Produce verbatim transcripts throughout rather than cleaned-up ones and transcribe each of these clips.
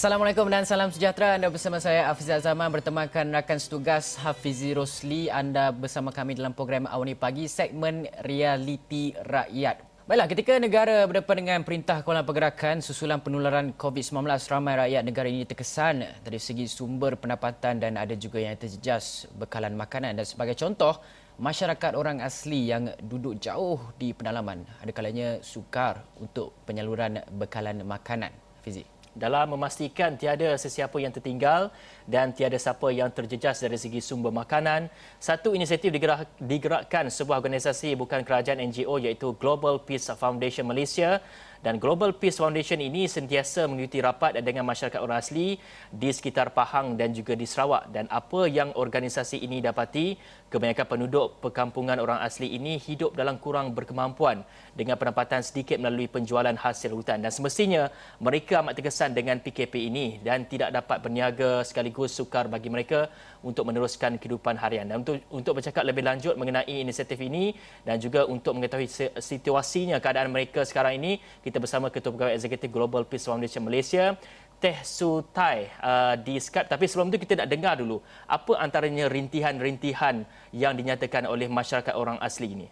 Assalamualaikum dan salam sejahtera. Anda bersama saya Hafiz Zaman bertemakan rakan setugas Hafizy Rosli. Anda bersama kami dalam program Awani Pagi, segmen Realiti Rakyat. Baiklah, ketika negara berdepan dengan Perintah Kawalan Pergerakan susulan penularan COVID sembilan belas, ramai rakyat negara ini terkesan dari segi sumber pendapatan dan ada juga yang terjejas bekalan makanan. Dan sebagai contoh, masyarakat orang asli yang duduk jauh di pedalaman ada kalanya sukar untuk penyaluran bekalan makanan. Fizi. Dalam memastikan tiada sesiapa yang tertinggal dan tiada siapa yang terjejas dari segi sumber makanan, satu inisiatif digerak, digerakkan sebuah organisasi bukan kerajaan N G O iaitu Global Peace Foundation Malaysia. Dan Global Peace Foundation ini sentiasa mengikuti rapat dengan masyarakat orang asli di sekitar Pahang dan juga di Sarawak. Dan apa yang organisasi ini dapati, kebanyakan penduduk perkampungan orang asli ini hidup dalam kurang berkemampuan dengan pendapatan sedikit melalui penjualan hasil hutan. Dan semestinya mereka amat terkesan dengan P K P ini dan tidak dapat berniaga, sekaligus sukar bagi mereka untuk meneruskan kehidupan harian. Dan untuk, untuk bercakap lebih lanjut mengenai inisiatif ini dan juga untuk mengetahui situasinya, keadaan mereka sekarang ini, kita bersama Ketua Pegawai Eksekutif Global Peace Foundation Malaysia, Teh Su Thye uh, di Skype. Tapi sebelum itu kita nak dengar dulu apa antaranya rintihan-rintihan yang dinyatakan oleh masyarakat orang asli ini.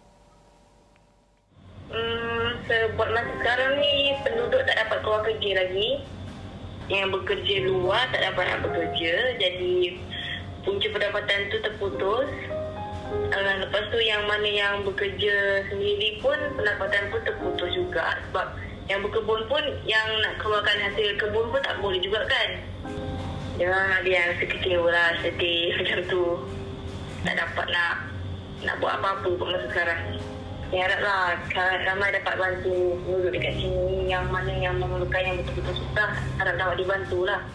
Hmm, sebab masa sekarang ni penduduk tak dapat keluar kerja lagi. Yang bekerja luar tak dapat nak bekerja. Jadi punca pendapatan tu terputus. Uh, lepas tu yang mana yang bekerja sendiri pun pendapatan pun terputus juga sebab yang berkebun pun yang nak keluarkan hasil kebun pun tak boleh juga kan. Ya, ada yang sekecewa lah, sedih macam tu. Tak dapat nak nak buat apa-apa buat masa sekarang. Saya haraplah ramai dapat bantu penduduk dekat sini yang mana yang memerlukan yang betul-betul susah. Harap dapat dibantulah.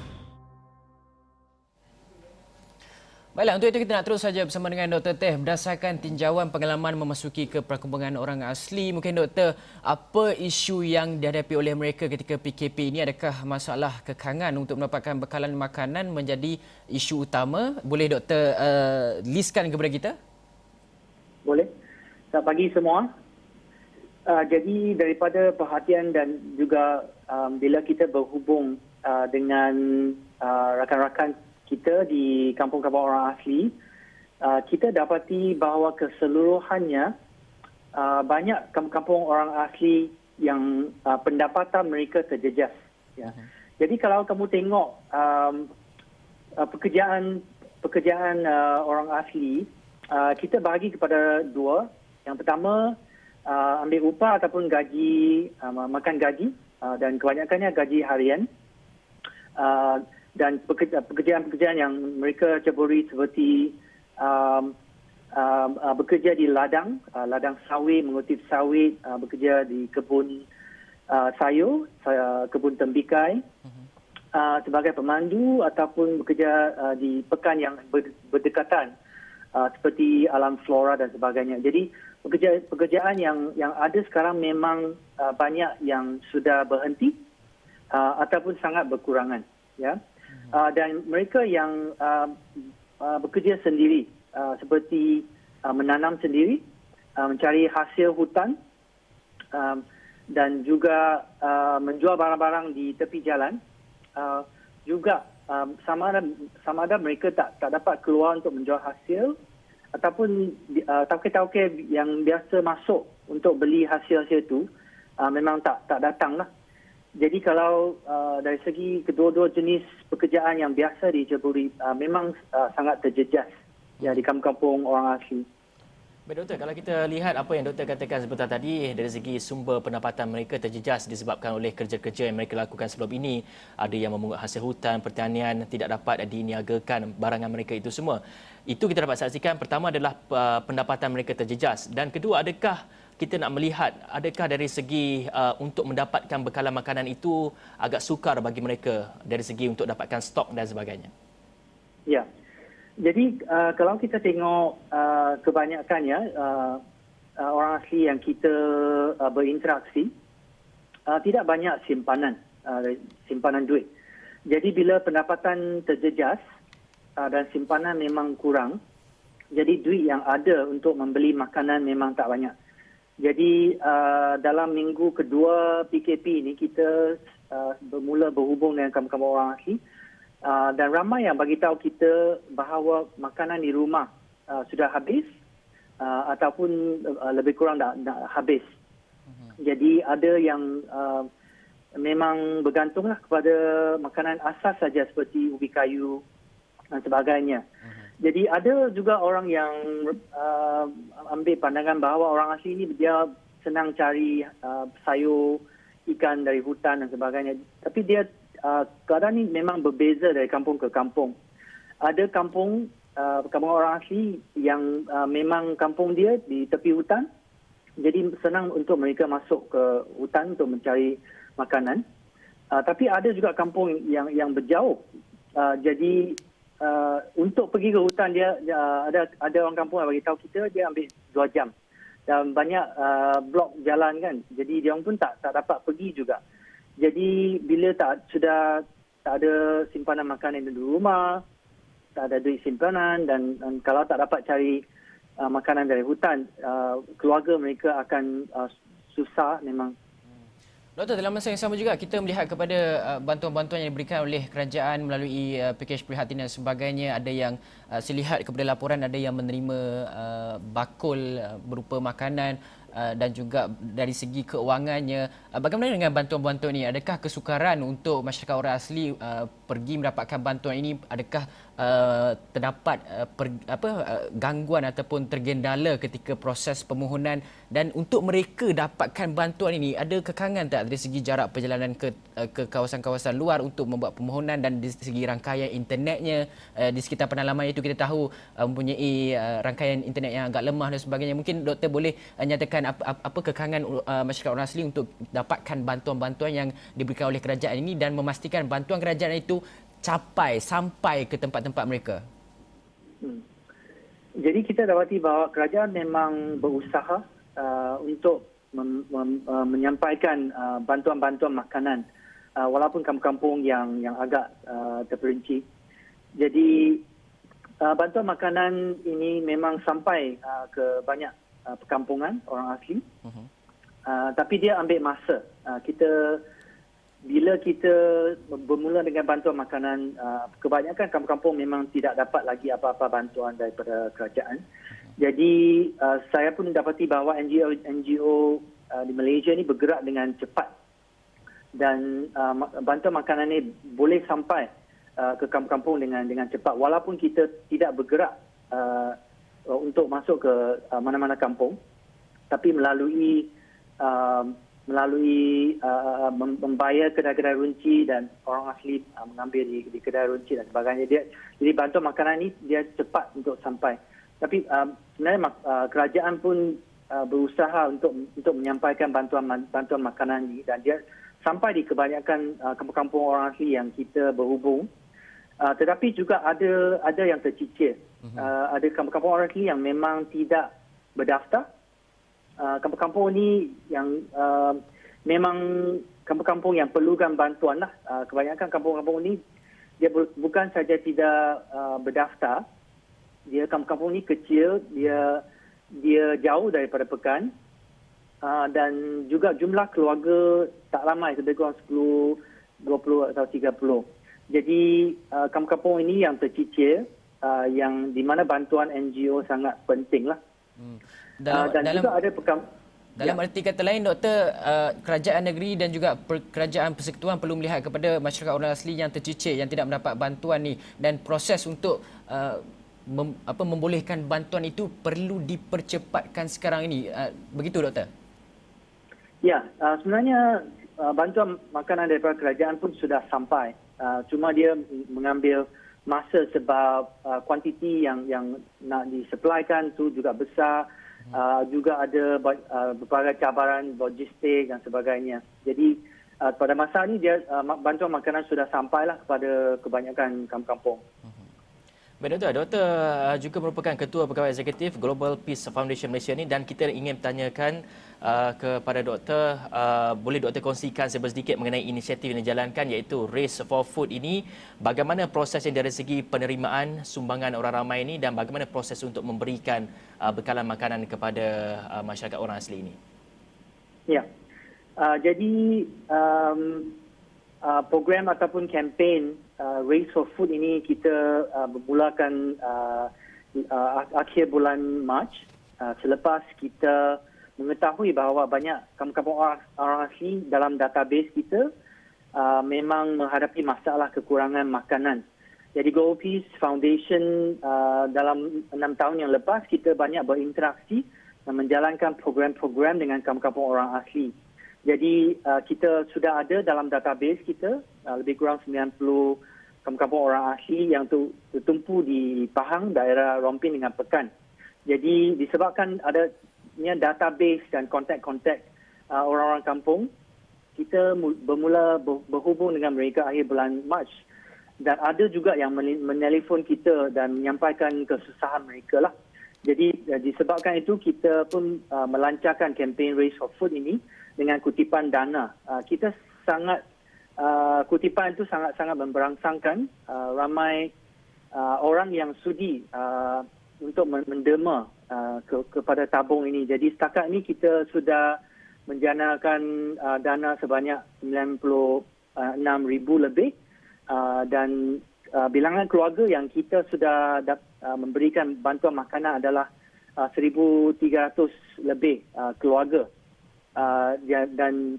Baiklah, untuk itu kita nak terus saja bersama dengan Dr Teh. Berdasarkan tinjauan pengalaman memasuki ke perkampungan orang asli, mungkin Doktor, apa isu yang dihadapi oleh mereka ketika P K P ini? Adakah masalah kekangan untuk mendapatkan bekalan makanan menjadi isu utama? Boleh Doktor uh, listkan kepada kita? Boleh. Selamat pagi semua. Uh, jadi daripada perhatian dan juga um, bila kita berhubung uh, dengan uh, rakan-rakan kita di kampung-kampung orang asli, uh, kita dapati bahawa keseluruhannya uh, banyak kampung-kampung orang asli yang uh, pendapatan mereka terjejas. Ya. Uh-huh. Jadi kalau kamu tengok um, uh, pekerjaan pekerjaan uh, orang asli, uh, kita bahagi kepada dua. Yang pertama uh, ambil upah ataupun gaji, uh, makan gaji uh, dan kebanyakannya gaji harian. Uh, dan pekerjaan-pekerjaan yang mereka ceburi seperti um, um, uh, bekerja di ladang, uh, ladang sawit, mengutip sawit, uh, bekerja di kebun uh, sayur, uh, kebun tembikai, uh, sebagai pemandu ataupun bekerja uh, di pekan yang berdekatan uh, seperti alam flora dan sebagainya. Jadi pekerjaan, pekerjaan yang, yang ada sekarang memang uh, banyak yang sudah berhenti uh, ataupun sangat berkurangan. Ya. Uh, dan mereka yang uh, uh, bekerja sendiri uh, seperti uh, menanam sendiri, uh, mencari hasil hutan uh, dan juga uh, menjual barang-barang di tepi jalan uh, juga um, sama ada sama ada mereka tak tak dapat keluar untuk menjual hasil ataupun uh, tauke-tauke yang biasa masuk untuk beli hasil-hasil itu uh, memang tak tak datanglah. Jadi kalau uh, dari segi kedua-dua jenis pekerjaan yang biasa diceburi uh, memang uh, sangat terjejas ya di kampung-kampung orang asli. Baik Doktor, kalau kita lihat apa yang Doktor katakan sebentar tadi, dari segi sumber pendapatan mereka terjejas disebabkan oleh kerja-kerja yang mereka lakukan sebelum ini. Ada yang memungut hasil hutan, pertanian, tidak dapat diniagakan barangan mereka itu semua. Itu kita dapat saksikan. Pertama adalah uh, pendapatan mereka terjejas. Dan kedua, adakah kita nak melihat, adakah dari segi uh, untuk mendapatkan bekalan makanan itu agak sukar bagi mereka dari segi untuk dapatkan stok dan sebagainya? Ya. Jadi uh, kalau kita tengok uh, kebanyakannya uh, uh, orang asli yang kita uh, berinteraksi uh, tidak banyak simpanan uh, simpanan duit. Jadi bila pendapatan terjejas uh, dan simpanan memang kurang, jadi duit yang ada untuk membeli makanan memang tak banyak. Jadi uh, dalam minggu kedua P K P ini kita uh, bermula berhubung dengan kamu-kamu orang asli. Uh, dan ramai yang bagi tahu kita bahawa makanan di rumah uh, sudah habis uh, ataupun uh, lebih kurang dah, dah habis. Jadi ada yang uh, memang bergantunglah kepada makanan asas saja seperti ubi kayu dan sebagainya. Uh-huh. Jadi ada juga orang yang uh, ambil pandangan bahawa orang asli ini dia senang cari uh, sayur, ikan dari hutan dan sebagainya. Tapi dia uh, keadaan ini memang berbeza dari kampung ke kampung. Ada kampung uh, kampung orang asli yang uh, memang kampung dia di tepi hutan. Jadi senang untuk mereka masuk ke hutan untuk mencari makanan. Uh, tapi ada juga kampung yang yang berjauh. Uh, jadi uh, untuk pergi ke hutan dia uh, ada ada orang kampung yang bagi tahu kita dia ambil dua jam. Dan banyak uh, blok jalan kan. Jadi dia orang pun tak tak dapat pergi juga. Jadi bila tak sudah tak ada simpanan makanan di rumah, tak ada duit simpanan dan, dan kalau tak dapat cari Uh, makanan dari hutan, uh, keluarga mereka akan uh, susah memang. Doktor, dalam masa yang sama juga kita melihat kepada uh, bantuan-bantuan yang diberikan oleh kerajaan melalui uh, pakej Prihatin dan sebagainya. Ada yang uh, saya lihat kepada laporan ada yang menerima uh, bakul uh, berupa makanan uh, dan juga dari segi keuangannya. Uh, bagaimana dengan bantuan-bantuan ini? Adakah kesukaran untuk masyarakat orang asli uh, pergi mendapatkan bantuan ini? Adakah uh, terdapat uh, per, apa, uh, gangguan ataupun tergendala ketika proses permohonan? Dan untuk mereka dapatkan bantuan ini, ada kekangan tak dari segi jarak perjalanan ke ke kawasan-kawasan luar untuk membuat permohonan dan dari segi rangkaian internetnya di sekitar pedalaman itu kita tahu mempunyai rangkaian internet yang agak lemah dan sebagainya. Mungkin doktor boleh nyatakan apa, apa kekangan masyarakat orang asli untuk dapatkan bantuan-bantuan yang diberikan oleh kerajaan ini dan memastikan bantuan kerajaan itu capai sampai ke tempat-tempat mereka. Hmm. Jadi kita dapati bahawa kerajaan memang berusaha uh, untuk Mem, mem, uh, menyampaikan uh, bantuan-bantuan makanan uh, walaupun kampung-kampung yang yang agak uh, terperinci. Jadi uh, bantuan makanan ini memang sampai uh, ke banyak uh, perkampungan orang asli. Uh-huh. Uh, tapi dia ambil masa. Uh, kita bila kita bermula dengan bantuan makanan, uh, kebanyakan kampung-kampung memang tidak dapat lagi apa-apa bantuan daripada kerajaan. Jadi uh, saya pun dapati bahawa N G O N G O uh, di Malaysia ini bergerak dengan cepat dan uh, bantuan makanan ini boleh sampai uh, ke kampung-kampung dengan dengan cepat walaupun kita tidak bergerak uh, untuk masuk ke uh, mana-mana kampung, tapi melalui uh, melalui uh, membayar kedai-kedai runci dan orang asli uh, mengambil di, di kedai runci dan sebagainya. Dia, jadi bantuan makanan ini dia cepat untuk sampai. Tapi uh, sebenarnya uh, kerajaan pun uh, berusaha untuk untuk menyampaikan bantuan bantuan makanan ini dan dia sampai di kebanyakan uh, kampung-kampung orang asli yang kita berhubung. Uh, tetapi juga ada ada yang tercicir. Uh, ada kampung-kampung orang asli yang memang tidak berdaftar. Uh, kampung-kampung ini yang uh, memang kampung-kampung yang perlukan bantuan lah. Uh, kebanyakan kampung-kampung ini dia bukan saja tidak uh, berdaftar. Dia kampung-kampung ini kecil, dia dia jauh daripada pekan uh, dan juga jumlah keluarga tak ramai, lebih kurang sepuluh, dua puluh atau tiga puluh. Jadi uh, kampung-kampung ini yang tercicir uh, yang di mana bantuan N G O sangat pentinglah. Hmm. Dalam, uh, dan dalam, juga ada perkamp- dalam ya. Arti kata lain, Doktor, uh, kerajaan negeri dan juga per, kerajaan persekutuan perlu melihat kepada masyarakat orang asli yang tercicir, yang tidak mendapat bantuan ni dan proses untuk uh, Mem, apa membolehkan bantuan itu perlu dipercepatkan sekarang ini. Uh, begitu, Doktor? Ya, uh, sebenarnya uh, bantuan makanan daripada kerajaan pun sudah sampai. Uh, cuma dia mengambil masa sebab uh, kuantiti yang yang nak disuplaikan tu juga besar. Uh, juga ada uh, berbagai cabaran logistik dan sebagainya. Jadi uh, pada masa ini dia uh, bantuan makanan sudah sampailah kepada kebanyakan kampung-kampung. Baik, Doktor. Doktor juga merupakan Ketua Pegawai Eksekutif Global Peace Foundation Malaysia ini dan kita ingin bertanyakan uh, kepada Doktor, uh, boleh Doktor kongsikan sedikit mengenai inisiatif yang dijalankan iaitu Race for Food ini, bagaimana proses yang dari segi penerimaan sumbangan orang ramai ini dan bagaimana proses untuk memberikan uh, bekalan makanan kepada uh, masyarakat orang asli ini? Ya, uh, jadi um, Uh, program ataupun kempen uh, Race for Food ini kita uh, bermulakan uh, uh, akhir bulan Mac uh, selepas kita mengetahui bahawa banyak kampung-kampung orang asli dalam database kita uh, memang menghadapi masalah kekurangan makanan. Jadi Global Peace Foundation uh, dalam enam tahun yang lepas kita banyak berinteraksi dan menjalankan program-program dengan kampung-kampung orang asli. Jadi uh, kita sudah ada dalam database kita uh, lebih kurang sembilan puluh kampung-kampung orang asli yang tertumpu di Pahang, daerah Rompin dengan Pekan. Jadi disebabkan adanya database dan kontak-kontak uh, orang-orang kampung, kita bermula berhubung dengan mereka akhir bulan Mac. Dan ada juga yang menelefon kita dan menyampaikan kesusahan mereka lah. Jadi uh, disebabkan itu kita pun uh, melancarkan kempen Race for Food ini dengan kutipan dana. Uh, kita sangat, uh, kutipan itu sangat-sangat memberangsangkan uh, ramai uh, orang yang sudi uh, untuk mendema uh, ke, kepada tabung ini. Jadi setakat ini kita sudah menjanakan uh, dana sebanyak sembilan puluh enam ribu lebih uh, dan uh, bilangan keluarga yang kita sudah dapat Uh, memberikan bantuan makanan adalah uh, seribu tiga ratus lebih uh, keluarga. Uh, dan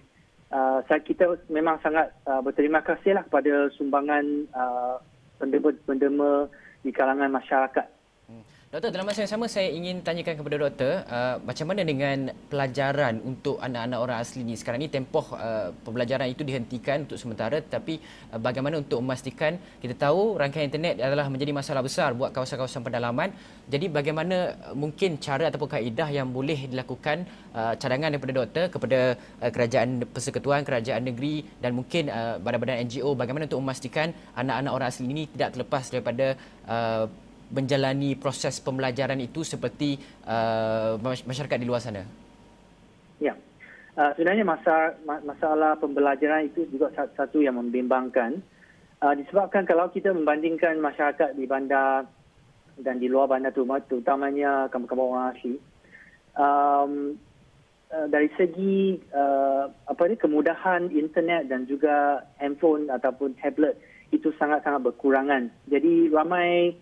uh, saya, kita memang sangat uh, berterima kasihlah kepada sumbangan uh, pendema-pendema di kalangan masyarakat. Hmm. Doktor, dalam masa yang sama saya ingin tanyakan kepada doktor, uh, macam mana dengan pelajaran untuk anak-anak orang asli ni? Sekarang ni tempoh uh, pembelajaran itu dihentikan untuk sementara, tetapi uh, bagaimana untuk memastikan, kita tahu rangkaian internet adalah menjadi masalah besar buat kawasan-kawasan pedalaman. Jadi bagaimana mungkin cara ataupun kaedah yang boleh dilakukan uh, cadangan daripada doktor kepada uh, kerajaan persekutuan, kerajaan negeri dan mungkin uh, badan-badan N G O, bagaimana untuk memastikan anak-anak orang asli ini tidak terlepas daripada uh, menjalani proses pembelajaran itu seperti uh, masyarakat di luar sana? Ya, uh, sebenarnya masalah, masalah pembelajaran itu juga satu yang membimbangkan. Uh, disebabkan kalau kita membandingkan masyarakat di bandar dan di luar bandar, terutamanya kampung-kampung orang asli, um, uh, dari segi uh, apa ni, kemudahan internet dan juga handphone ataupun tablet itu sangat-sangat berkurangan. Jadi ramai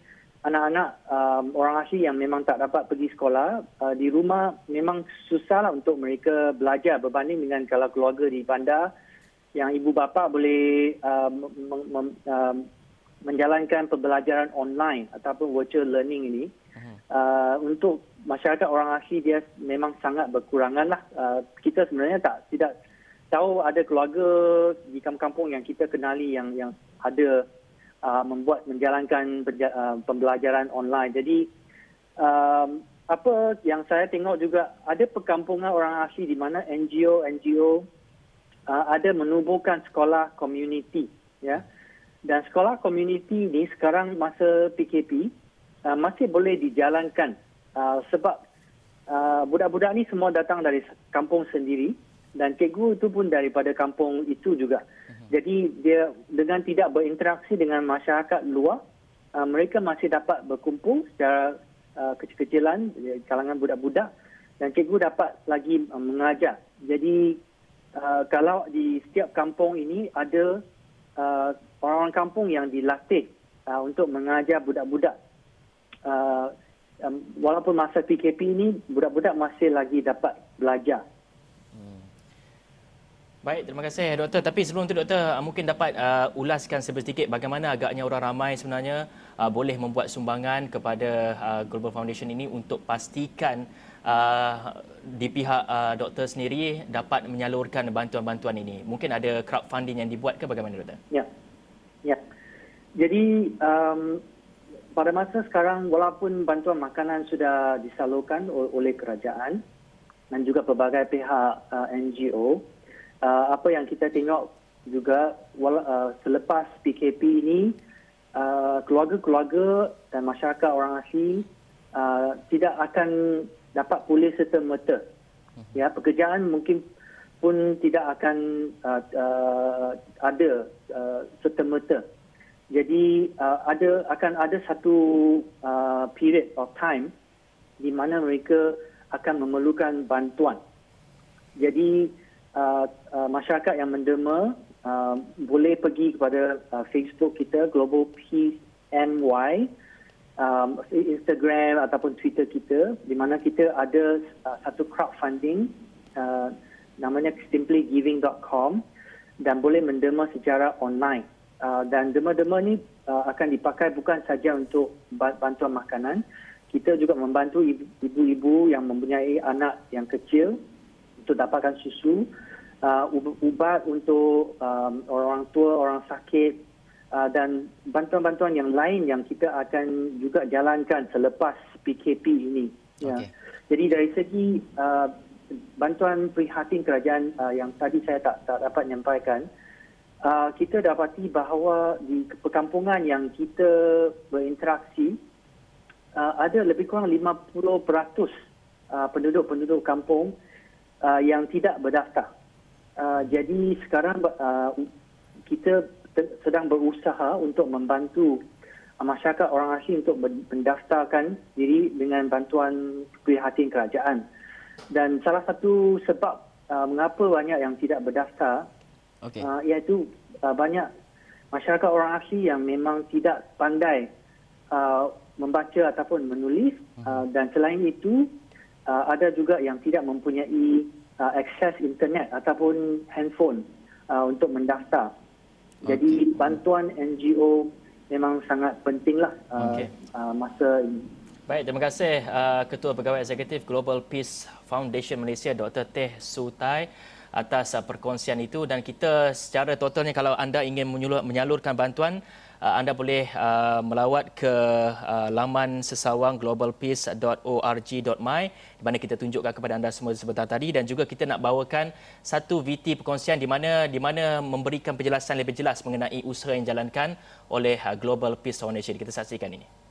anak-anak um, orang asli yang memang tak dapat pergi sekolah, uh, di rumah memang susahlah untuk mereka belajar berbanding dengan kalau keluarga di bandar yang ibu bapa boleh uh, mem- mem- uh, menjalankan pembelajaran online ataupun virtual learning ini. Uh, untuk masyarakat orang asli dia memang sangat berkuranganlah. Uh, kita sebenarnya tak tidak tahu ada keluarga di kampung-kampung yang kita kenali yang yang ada Uh, membuat menjalankan uh, pembelajaran online. Jadi um, apa yang saya tengok juga ada perkampungan orang asli di mana N G O N G O uh, ada menubuhkan sekolah komuniti, ya. Dan sekolah komuniti ni sekarang masa P K P uh, masih boleh dijalankan uh, sebab uh, budak-budak ni semua datang dari kampung sendiri dan cikgu itu pun daripada kampung itu juga. Jadi dia dengan tidak berinteraksi dengan masyarakat luar, uh, mereka masih dapat berkumpul secara uh, kecil-kecilan kalangan budak-budak dan cikgu dapat lagi uh, mengajar. Jadi uh, kalau di setiap kampung ini ada uh, orang-orang kampung yang dilatih uh, untuk mengajar budak-budak. Uh, um, walaupun masa P K P ini budak-budak masih lagi dapat belajar. Baik, terima kasih doktor. Tapi sebelum itu doktor, mungkin dapat uh, ulaskan sedikit bagaimana agaknya orang ramai sebenarnya uh, boleh membuat sumbangan kepada uh, Global Foundation ini untuk pastikan uh, di pihak uh, doktor sendiri dapat menyalurkan bantuan-bantuan ini. Mungkin ada crowdfunding yang dibuat ke, bagaimana doktor? Ya. Ya. Jadi um, pada masa sekarang walaupun bantuan makanan sudah disalurkan oleh kerajaan dan juga pelbagai pihak uh, N G O, Uh, apa yang kita tengok juga uh, selepas P K P ini, uh, keluarga-keluarga dan masyarakat orang asli uh, tidak akan dapat pulih serta-merta. Ya, pekerjaan mungkin pun tidak akan uh, uh, ada uh, serta-merta. Jadi uh, ada akan ada satu uh, period of time di mana mereka akan memerlukan bantuan. Jadi Uh, uh, masyarakat yang mendema uh, boleh pergi kepada uh, Facebook kita, Global Peace M Y, um, Instagram ataupun Twitter kita, di mana kita ada uh, satu crowdfunding uh, namanya simply giving dot com dan boleh menderma secara online. Uh, dan derma-derma ni uh, akan dipakai bukan saja untuk bantuan makanan. Kita juga membantu ibu-ibu yang mempunyai anak yang kecil untuk dapatkan susu, uh, ubat untuk um, orang tua, orang sakit, uh, dan bantuan-bantuan yang lain yang kita akan juga jalankan selepas P K P ini. Ya. Okay. Jadi dari segi uh, bantuan prihatin kerajaan uh, yang tadi saya tak, tak dapat menyampaikan, Uh, kita dapati bahawa di perkampungan yang kita berinteraksi, uh, ada lebih kurang lima puluh peratus uh, penduduk-penduduk kampung uh, yang tidak berdaftar. Uh, jadi sekarang uh, kita te- sedang berusaha untuk membantu uh, masyarakat orang asli untuk mendaftarkan diri dengan bantuan prihatin kerajaan. Dan salah satu sebab uh, mengapa banyak yang tidak berdaftar, Okay. Uh, iaitu uh, banyak masyarakat orang asli yang memang tidak pandai uh, membaca ataupun menulis, uh, dan selain itu uh, ada juga yang tidak mempunyai uh, akses internet ataupun handphone uh, untuk mendaftar. Okay. Jadi bantuan N G O memang sangat pentinglah uh, okay. uh, masa ini. Baik, terima kasih uh, Ketua Pegawai Eksekutif Global Peace Foundation Malaysia Dr Teh Su Thye atas perkongsian itu. Dan kita secara totalnya, kalau anda ingin menyalurkan bantuan, anda boleh melawat ke laman sesawang global peace dot org dot my di mana kita tunjukkan kepada anda semua sebentar tadi, dan juga kita nak bawakan satu V T perkongsian di mana di mana memberikan penjelasan lebih jelas mengenai usaha yang dijalankan oleh Global Peace Foundation. Kita saksikan ini.